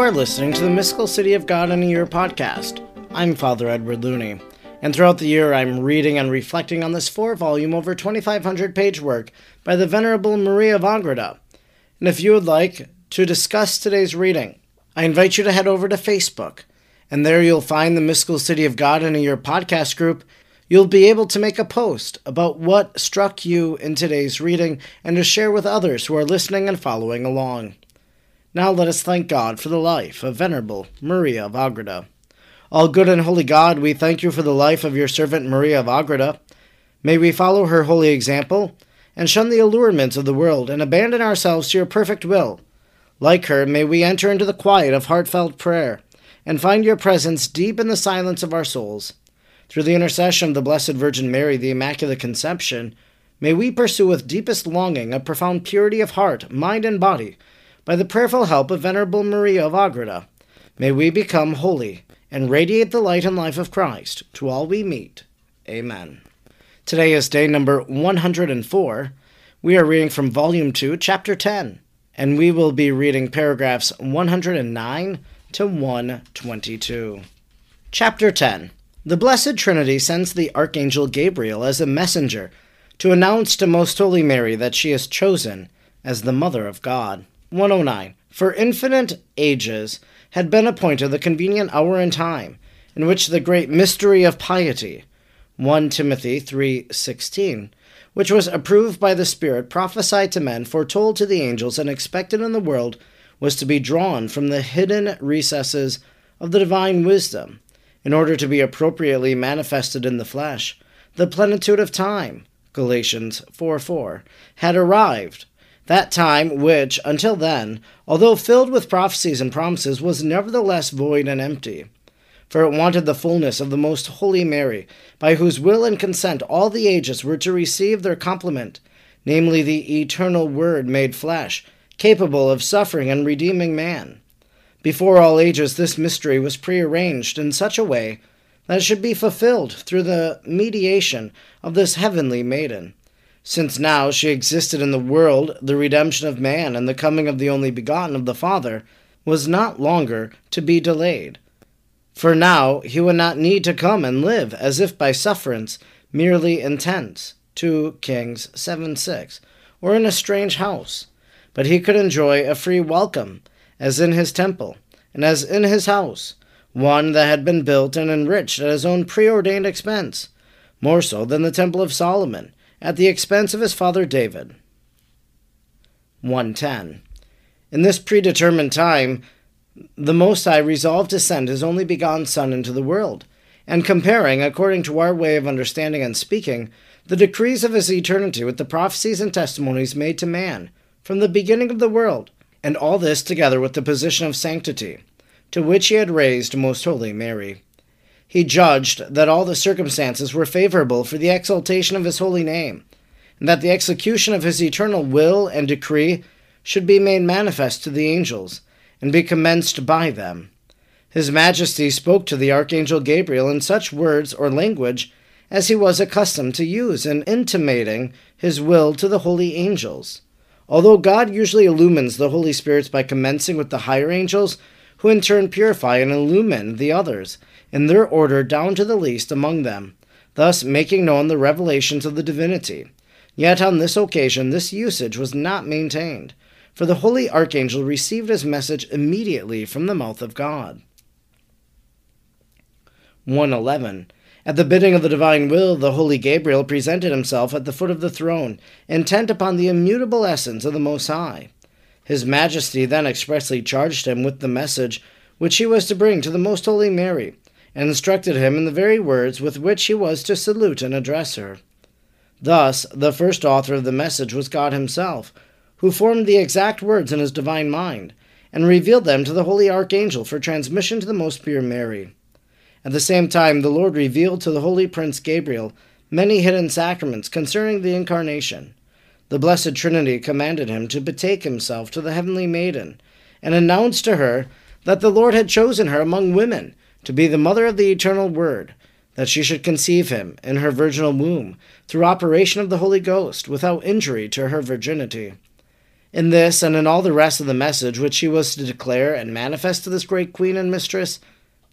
You are listening to the Mystical City of God in a Year podcast. I'm Father Edward Looney, and throughout the year I'm reading and reflecting on this four-volume, over 2,500-page work by the Venerable Maria Ágreda. And if you would like to discuss today's reading, I invite you to head over to Facebook, and there you'll find the Mystical City of God in a Year podcast group. You'll be able to make a post about what struck you in today's reading and to share with others who are listening and following along. Now let us thank God for the life of Venerable Maria Ágreda. All good and holy God, we thank you for the life of your servant Maria Ágreda. May we follow her holy example and shun the allurements of the world and abandon ourselves to your perfect will. Like her, may we enter into the quiet of heartfelt prayer and find your presence deep in the silence of our souls. Through the intercession of the Blessed Virgin Mary, the Immaculate Conception, may we pursue with deepest longing a profound purity of heart, mind, and body. By the prayerful help of Venerable Maria Ágreda, may we become holy and radiate the light and life of Christ to all we meet. Amen. Today is day number 104. We are reading from Volume 2, Chapter 10, and we will be reading paragraphs 109 to 122. Chapter 10. The Blessed Trinity sends the Archangel Gabriel as a messenger to announce to Most Holy Mary that she is chosen as the Mother of God. 109. For infinite ages had been appointed the convenient hour and time in which the great mystery of piety, 1 Timothy 3:16, which was approved by the Spirit, prophesied to men, foretold to the angels, and expected in the world, was to be drawn from the hidden recesses of the divine wisdom, in order to be appropriately manifested in the flesh. The plenitude of time, Galatians 4:4, had arrived. That time which, until then, although filled with prophecies and promises, was nevertheless void and empty. For it wanted the fullness of the Most Holy Mary, by whose will and consent all the ages were to receive their complement, namely the eternal Word made flesh, capable of suffering and redeeming man. Before all ages this mystery was prearranged in such a way that it should be fulfilled through the mediation of this heavenly maiden. Since now she existed in the world, the redemption of man and the coming of the only begotten of the Father was not longer to be delayed. For now he would not need to come and live as if by sufferance merely intense, 2 Kings 7:6, or in a strange house, but he could enjoy a free welcome, as in his temple, and as in his house, one that had been built and enriched at his own preordained expense, more so than the temple of Solomon, at the expense of his father David. 110. In this predetermined time, the Most High resolved to send his only begotten Son into the world, and comparing, according to our way of understanding and speaking, the decrees of his eternity with the prophecies and testimonies made to man from the beginning of the world, and all this together with the position of sanctity, to which he had raised Most Holy Mary. He judged that all the circumstances were favorable for the exaltation of his holy name, and that the execution of his eternal will and decree should be made manifest to the angels, and be commenced by them. His Majesty spoke to the Archangel Gabriel in such words or language as he was accustomed to use in intimating his will to the holy angels. Although God usually illumines the Holy Spirits by commencing with the higher angels, who in turn purify and illumine the others, in their order down to the least among them, thus making known the revelations of the divinity. Yet on this occasion this usage was not maintained, for the holy archangel received his message immediately from the mouth of God. 111. At the bidding of the divine will, the holy Gabriel presented himself at the foot of the throne, intent upon the immutable essence of the Most High. His Majesty then expressly charged him with the message which he was to bring to the Most Holy Mary, and instructed him in the very words with which he was to salute and address her. Thus, the first author of the message was God himself, who formed the exact words in his divine mind, and revealed them to the holy archangel for transmission to the most pure Mary. At the same time, the Lord revealed to the holy Prince Gabriel many hidden sacraments concerning the Incarnation. The Blessed Trinity commanded him to betake himself to the heavenly maiden, and announced to her that the Lord had chosen her among women, to be the mother of the eternal Word, that she should conceive him in her virginal womb, through operation of the Holy Ghost, without injury to her virginity. In this and in all the rest of the message which he was to declare and manifest to this great queen and mistress,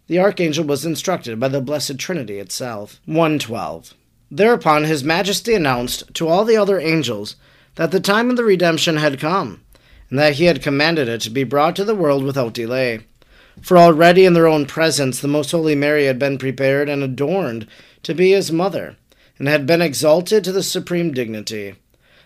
the archangel was instructed by the Blessed Trinity itself. 112. Thereupon his majesty announced to all the other angels that the time of the redemption had come, and that he had commanded it to be brought to the world without delay. For already in their own presence the Most Holy Mary had been prepared and adorned to be his mother, and had been exalted to the supreme dignity.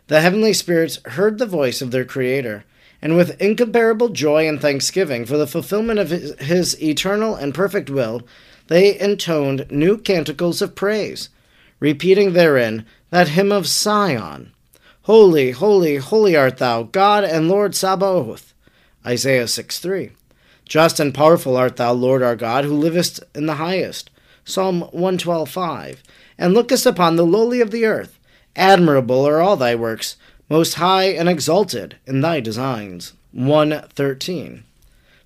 The heavenly spirits heard the voice of their Creator, and with incomparable joy and thanksgiving for the fulfillment of his eternal and perfect will, they intoned new canticles of praise, repeating therein that hymn of Sion, Holy, holy, holy art thou, God and Lord Sabaoth, Isaiah 6:3. Just and powerful art thou, Lord our God, who livest in the highest, Psalm 112:5, and lookest upon the lowly of the earth. Admirable are all thy works, most high and exalted in thy designs. 113.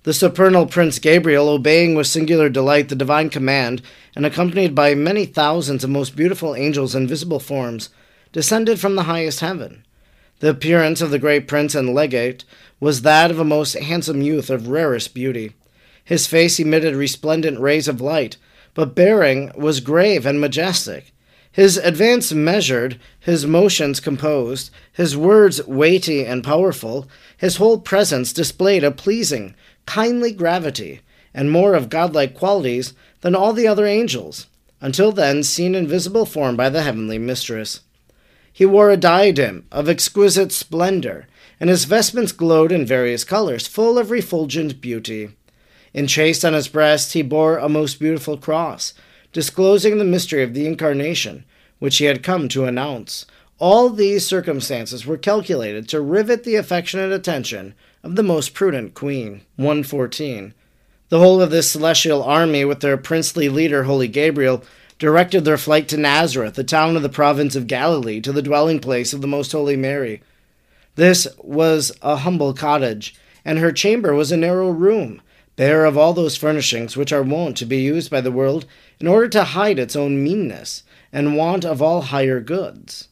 The supernal Prince Gabriel, obeying with singular delight the divine command, and accompanied by many thousands of most beautiful angels in visible forms, descended from the highest heaven. The appearance of the great prince and legate was that of a most handsome youth of rarest beauty. His face emitted resplendent rays of light, but bearing was grave and majestic. His advance measured, his motions composed, his words weighty and powerful, his whole presence displayed a pleasing, kindly gravity, and more of godlike qualities than all the other angels, until then seen in visible form by the heavenly mistress. He wore a diadem of exquisite splendor, and his vestments glowed in various colors, full of refulgent beauty. Enchased on his breast he bore a most beautiful cross, disclosing the mystery of the Incarnation, which he had come to announce. All these circumstances were calculated to rivet the affectionate attention of the most prudent queen. 114. The whole of this celestial army, with their princely leader, Holy Gabriel, directed their flight to Nazareth, the town of the province of Galilee, to the dwelling place of the Most Holy Mary. This was a humble cottage, and her chamber was a narrow room, bare of all those furnishings which are wont to be used by the world in order to hide its own meanness and want of all higher goods.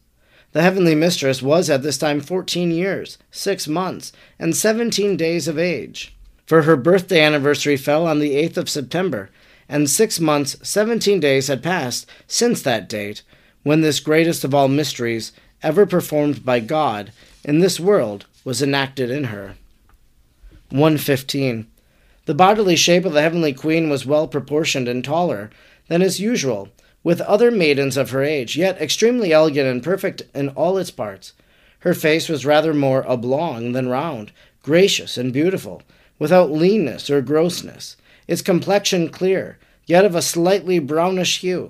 The heavenly mistress was at this time 14 years, 6 months, and 17 days of age, for her birthday anniversary fell on the 8th of September, and 6 months, 17 days had passed since that date, when this greatest of all mysteries ever performed by God in this world was enacted in her. 115. The bodily shape of the heavenly queen was well proportioned and taller than is usual with other maidens of her age, yet extremely elegant and perfect in all its parts. Her face was rather more oblong than round, gracious and beautiful, without leanness or grossness, its complexion clear, yet of a slightly brownish hue,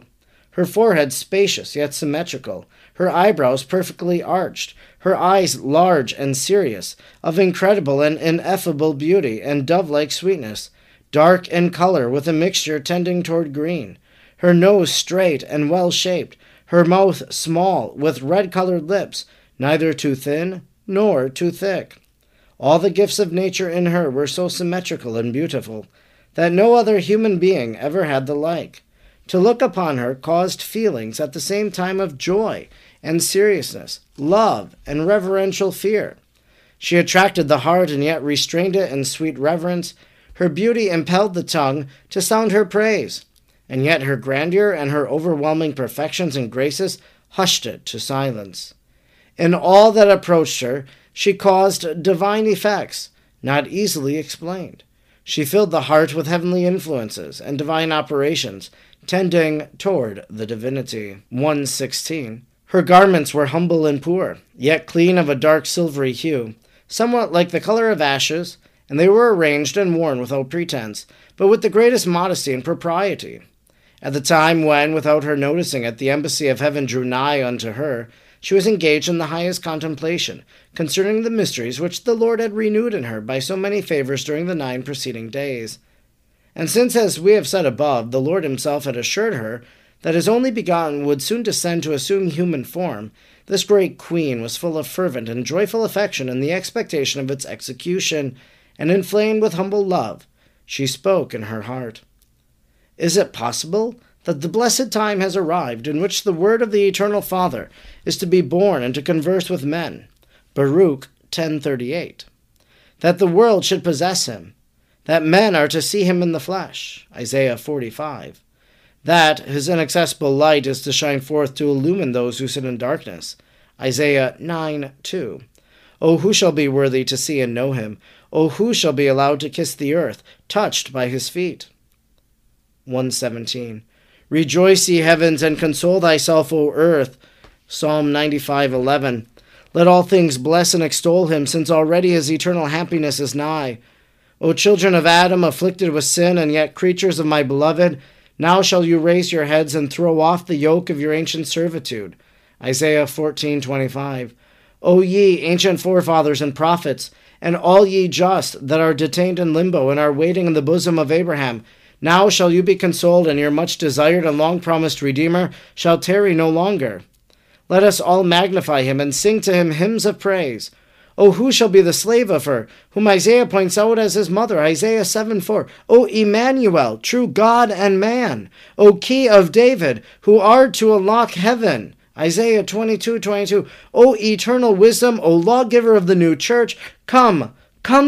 her forehead spacious yet symmetrical, her eyebrows perfectly arched, her eyes large and serious, of incredible and ineffable beauty and dove-like sweetness, dark in color with a mixture tending toward green, her nose straight and well-shaped, her mouth small with red-colored lips, neither too thin nor too thick. All the gifts of nature in her were so symmetrical and beautiful that no other human being ever had the like. To look upon her caused feelings at the same time of joy and seriousness, love and reverential fear. She attracted the heart and yet restrained it in sweet reverence. Her beauty impelled the tongue to sound her praise, and yet her grandeur and her overwhelming perfections and graces hushed it to silence. In all that approached her, she caused divine effects, not easily explained. She filled the heart with heavenly influences and divine operations, tending toward the divinity. 116. Her garments were humble and poor, yet clean, of a dark silvery hue, somewhat like the color of ashes, and they were arranged and worn without pretense, but with the greatest modesty and propriety. At the time when, without her noticing it, the embassy of heaven drew nigh unto her, she was engaged in the highest contemplation concerning the mysteries which the Lord had renewed in her by so many favors during the 9 preceding days. And since, as we have said above, the Lord himself had assured her that his only begotten would soon descend to assume human form, this great queen was full of fervent and joyful affection in the expectation of its execution, and inflamed with humble love, she spoke in her heart. Is it possible that the blessed time has arrived in which the word of the Eternal Father is to be born and to converse with men? Baruch 10:38. That the world should possess him, that men are to see him in the flesh, Isaiah 45. That his inaccessible light is to shine forth to illumine those who sit in darkness, Isaiah 9:2. Oh, who shall be worthy to see and know him? Oh, who shall be allowed to kiss the earth, touched by his feet? 117. Rejoice, ye heavens, and console thyself, O earth, Psalm 95:11. Let all things bless and extol him, since already his eternal happiness is nigh. O children of Adam, afflicted with sin, and yet creatures of my beloved, now shall you raise your heads and throw off the yoke of your ancient servitude, Isaiah 14:25. O ye ancient forefathers and prophets, and all ye just that are detained in limbo and are waiting in the bosom of Abraham, now shall you be consoled, and your much-desired and long-promised Redeemer shall tarry no longer. Let us all magnify him and sing to him hymns of praise. O who shall be the slave of her, whom Isaiah points out as his mother, Isaiah 7:4. O Emmanuel, true God and man. O Key of David, who art to unlock heaven, Isaiah 22:22. O eternal wisdom, O lawgiver of the new church, come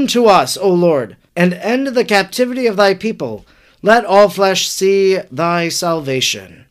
to us, O Lord, and end the captivity of thy people. Let all flesh see thy salvation,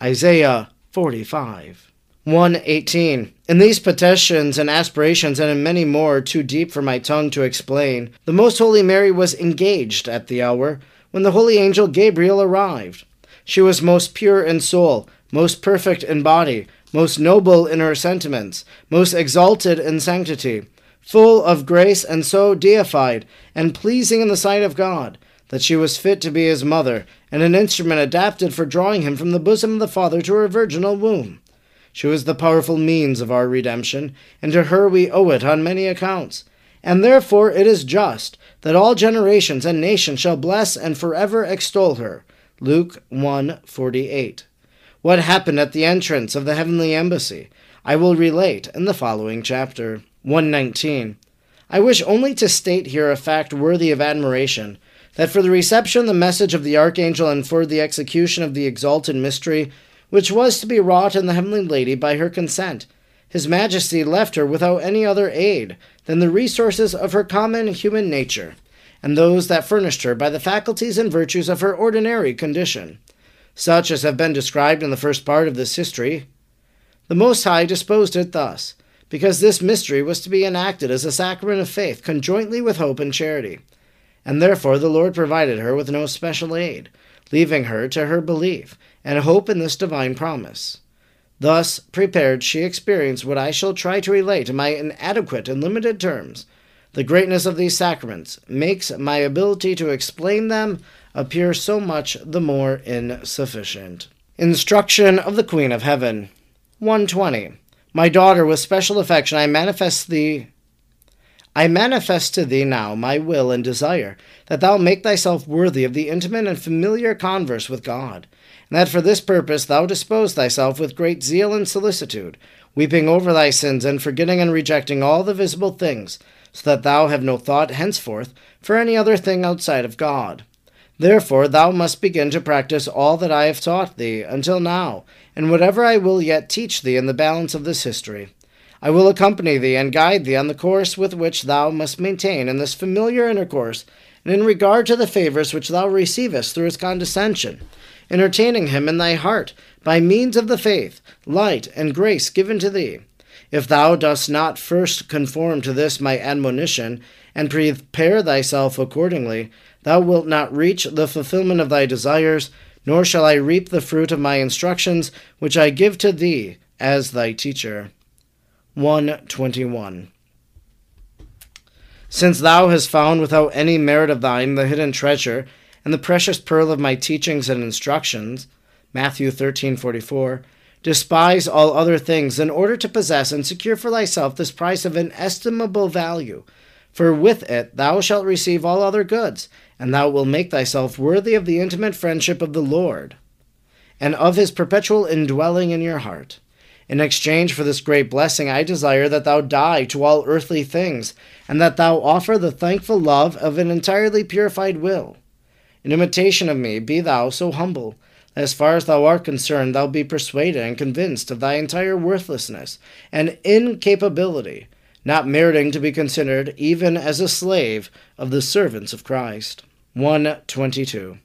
Isaiah 45. 118. In these petitions and aspirations, and in many more too deep for my tongue to explain, the Most Holy Mary was engaged at the hour when the holy angel Gabriel arrived. She was most pure in soul, most perfect in body, most noble in her sentiments, most exalted in sanctity, full of grace, and so deified and pleasing in the sight of God, that she was fit to be his mother, and an instrument adapted for drawing him from the bosom of the Father to her virginal womb. She was the powerful means of our redemption, and to her we owe it on many accounts. And therefore it is just that all generations and nations shall bless and forever extol her. Luke 1:48. What happened at the entrance of the heavenly embassy, I will relate in the following chapter. 119. I wish only to state here a fact worthy of admiration, that for the reception, the message of the Archangel, and for the execution of the exalted mystery, which was to be wrought in the Heavenly Lady by her consent, His Majesty left her without any other aid than the resources of her common human nature, and those that furnished her by the faculties and virtues of her ordinary condition, such as have been described in the first part of this history. The Most High disposed it thus, because this mystery was to be enacted as a sacrament of faith conjointly with hope and charity, and therefore the Lord provided her with no special aid, leaving her to her belief and hope in this divine promise. Thus prepared, she experienced what I shall try to relate in my inadequate and limited terms. The greatness of these sacraments makes my ability to explain them appear so much the more insufficient. Instruction of the Queen of Heaven. 120. My daughter, with special affection, I manifest to thee now my will and desire, that thou make thyself worthy of the intimate and familiar converse with God, and that for this purpose thou dispose thyself with great zeal and solicitude, weeping over thy sins and forgetting and rejecting all the visible things, so that thou have no thought henceforth for any other thing outside of God. Therefore thou must begin to practice all that I have taught thee until now, and whatever I will yet teach thee in the balance of this history. I will accompany thee and guide thee on the course with which thou must maintain in this familiar intercourse, and in regard to the favors which thou receivest through his condescension, entertaining him in thy heart by means of the faith, light, and grace given to thee. If thou dost not first conform to this my admonition, and prepare thyself accordingly, thou wilt not reach the fulfillment of thy desires, nor shall I reap the fruit of my instructions which I give to thee as thy teacher. 121. Since thou hast found without any merit of thine the hidden treasure and the precious pearl of my teachings and instructions, Matthew 13:44, despise all other things in order to possess and secure for thyself this price of inestimable value, for with it thou shalt receive all other goods, and thou wilt make thyself worthy of the intimate friendship of the Lord, and of his perpetual indwelling in your heart. In exchange for this great blessing, I desire that thou die to all earthly things, and that thou offer the thankful love of an entirely purified will. In imitation of me, be thou so humble, as far as thou art concerned, thou be persuaded and convinced of thy entire worthlessness and incapability, not meriting to be considered even as a slave of the servants of Christ. 1:22.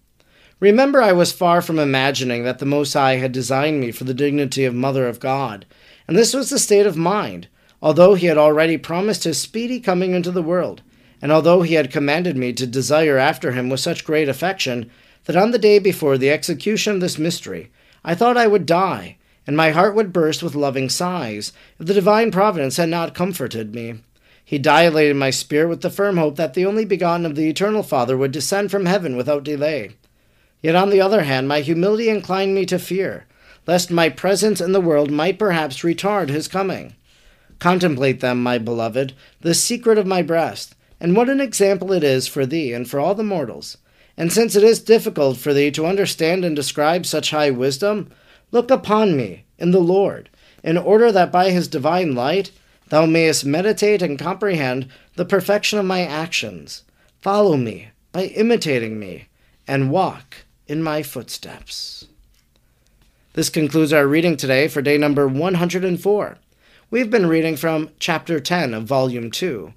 Remember, I was far from imagining that the Most High had designed me for the dignity of Mother of God, and this was the state of mind, although he had already promised his speedy coming into the world, and although he had commanded me to desire after him with such great affection, that on the day before the execution of this mystery, I thought I would die, and my heart would burst with loving sighs, if the divine providence had not comforted me. He dilated my spirit with the firm hope that the only begotten of the eternal Father would descend from heaven without delay. Yet on the other hand, my humility inclined me to fear, lest my presence in the world might perhaps retard his coming. Contemplate them, my beloved, the secret of my breast, and what an example it is for thee and for all the mortals. And since it is difficult for thee to understand and describe such high wisdom, look upon me in the Lord, in order that by his divine light thou mayest meditate and comprehend the perfection of my actions. Follow me by imitating me, and walk in my footsteps. This concludes our reading today for day number 104. We've been reading from Chapter 10 of Volume 2,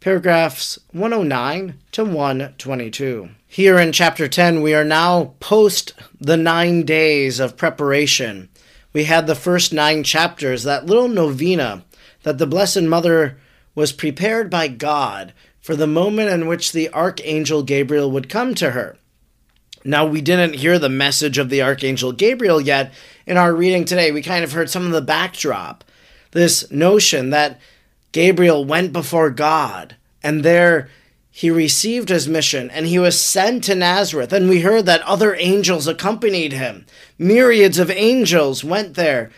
paragraphs 109 to 122. Here in Chapter 10, we are now post the 9 days of preparation. We had the first 9 chapters, that little novena that the Blessed Mother was prepared by God for the moment in which the Archangel Gabriel would come to her. Now, we didn't hear the message of the Archangel Gabriel yet in our reading today. We kind of heard some of the backdrop, this notion that Gabriel went before God, and there he received his mission, and he was sent to Nazareth, and we heard that other angels accompanied him. Myriads of angels went there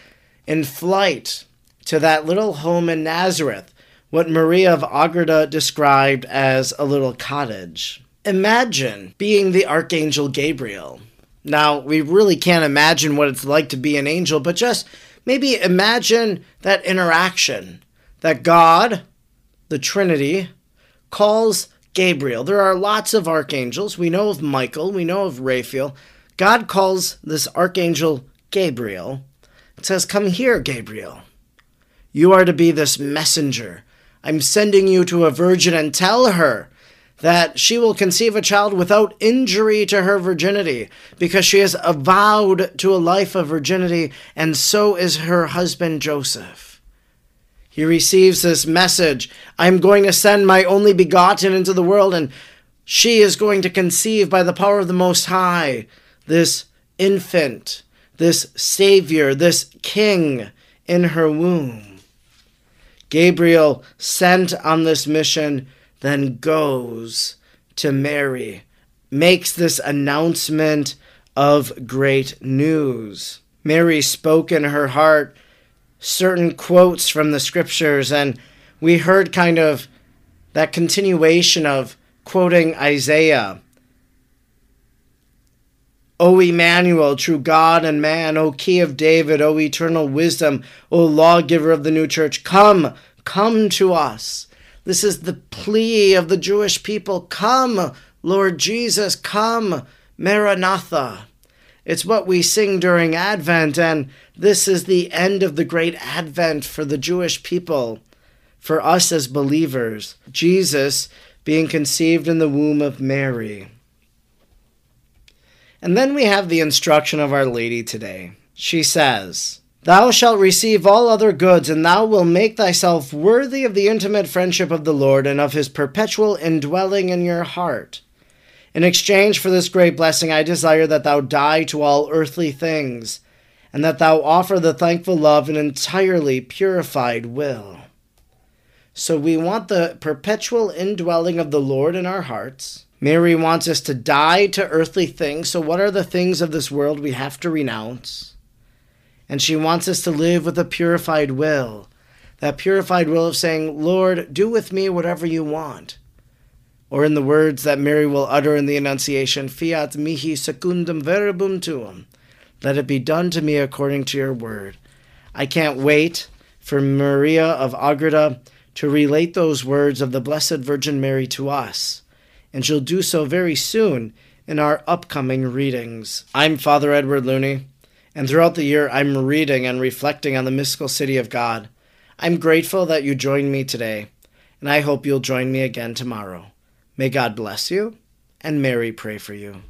in flight to that little home in Nazareth, what Maria Ágreda described as a little cottage. Imagine being the Archangel Gabriel. Now, we really can't imagine what it's like to be an angel, but just maybe imagine that interaction that God, the Trinity, calls Gabriel. There are lots of archangels. We know of Michael. We know of Raphael. God calls this Archangel Gabriel. It says, "Come here, Gabriel. You are to be this messenger. I'm sending you to a virgin and tell her that she will conceive a child without injury to her virginity, because she is avowed to a life of virginity, and so is her husband Joseph." He receives this message, "I'm going to send my only begotten into the world, and she is going to conceive by the power of the Most High this infant, this Savior, this King in her womb." Gabriel, sent on this mission, then goes to Mary, makes this announcement of great news. Mary spoke in her heart certain quotes from the scriptures, and we heard kind of that continuation of quoting Isaiah. "O Emmanuel, true God and man, O Key of David, O eternal wisdom, O lawgiver of the new church, come, come to us." This is the plea of the Jewish people. Come, Lord Jesus, come, Maranatha. It's what we sing during Advent, and this is the end of the great Advent for the Jewish people, for us as believers. Jesus being conceived in the womb of Mary. And then we have the instruction of Our Lady today. She says, "Thou shalt receive all other goods, and thou wilt make thyself worthy of the intimate friendship of the Lord and of his perpetual indwelling in your heart. In exchange for this great blessing, I desire that thou die to all earthly things, and that thou offer the thankful love and entirely purified will." So we want the perpetual indwelling of the Lord in our hearts. Mary wants us to die to earthly things. So what are the things of this world we have to renounce? And she wants us to live with a purified will. That purified will of saying, "Lord, do with me whatever you want." Or in the words that Mary will utter in the Annunciation, "Fiat mihi secundum verbum tuum." Let it be done to me according to your word. I can't wait for Maria of Ágreda to relate those words of the Blessed Virgin Mary to us. And she'll do so very soon in our upcoming readings. I'm Father Edward Looney. And throughout the year, I'm reading and reflecting on the mystical city of God. I'm grateful that you joined me today, and I hope you'll join me again tomorrow. May God bless you, and Mary pray for you.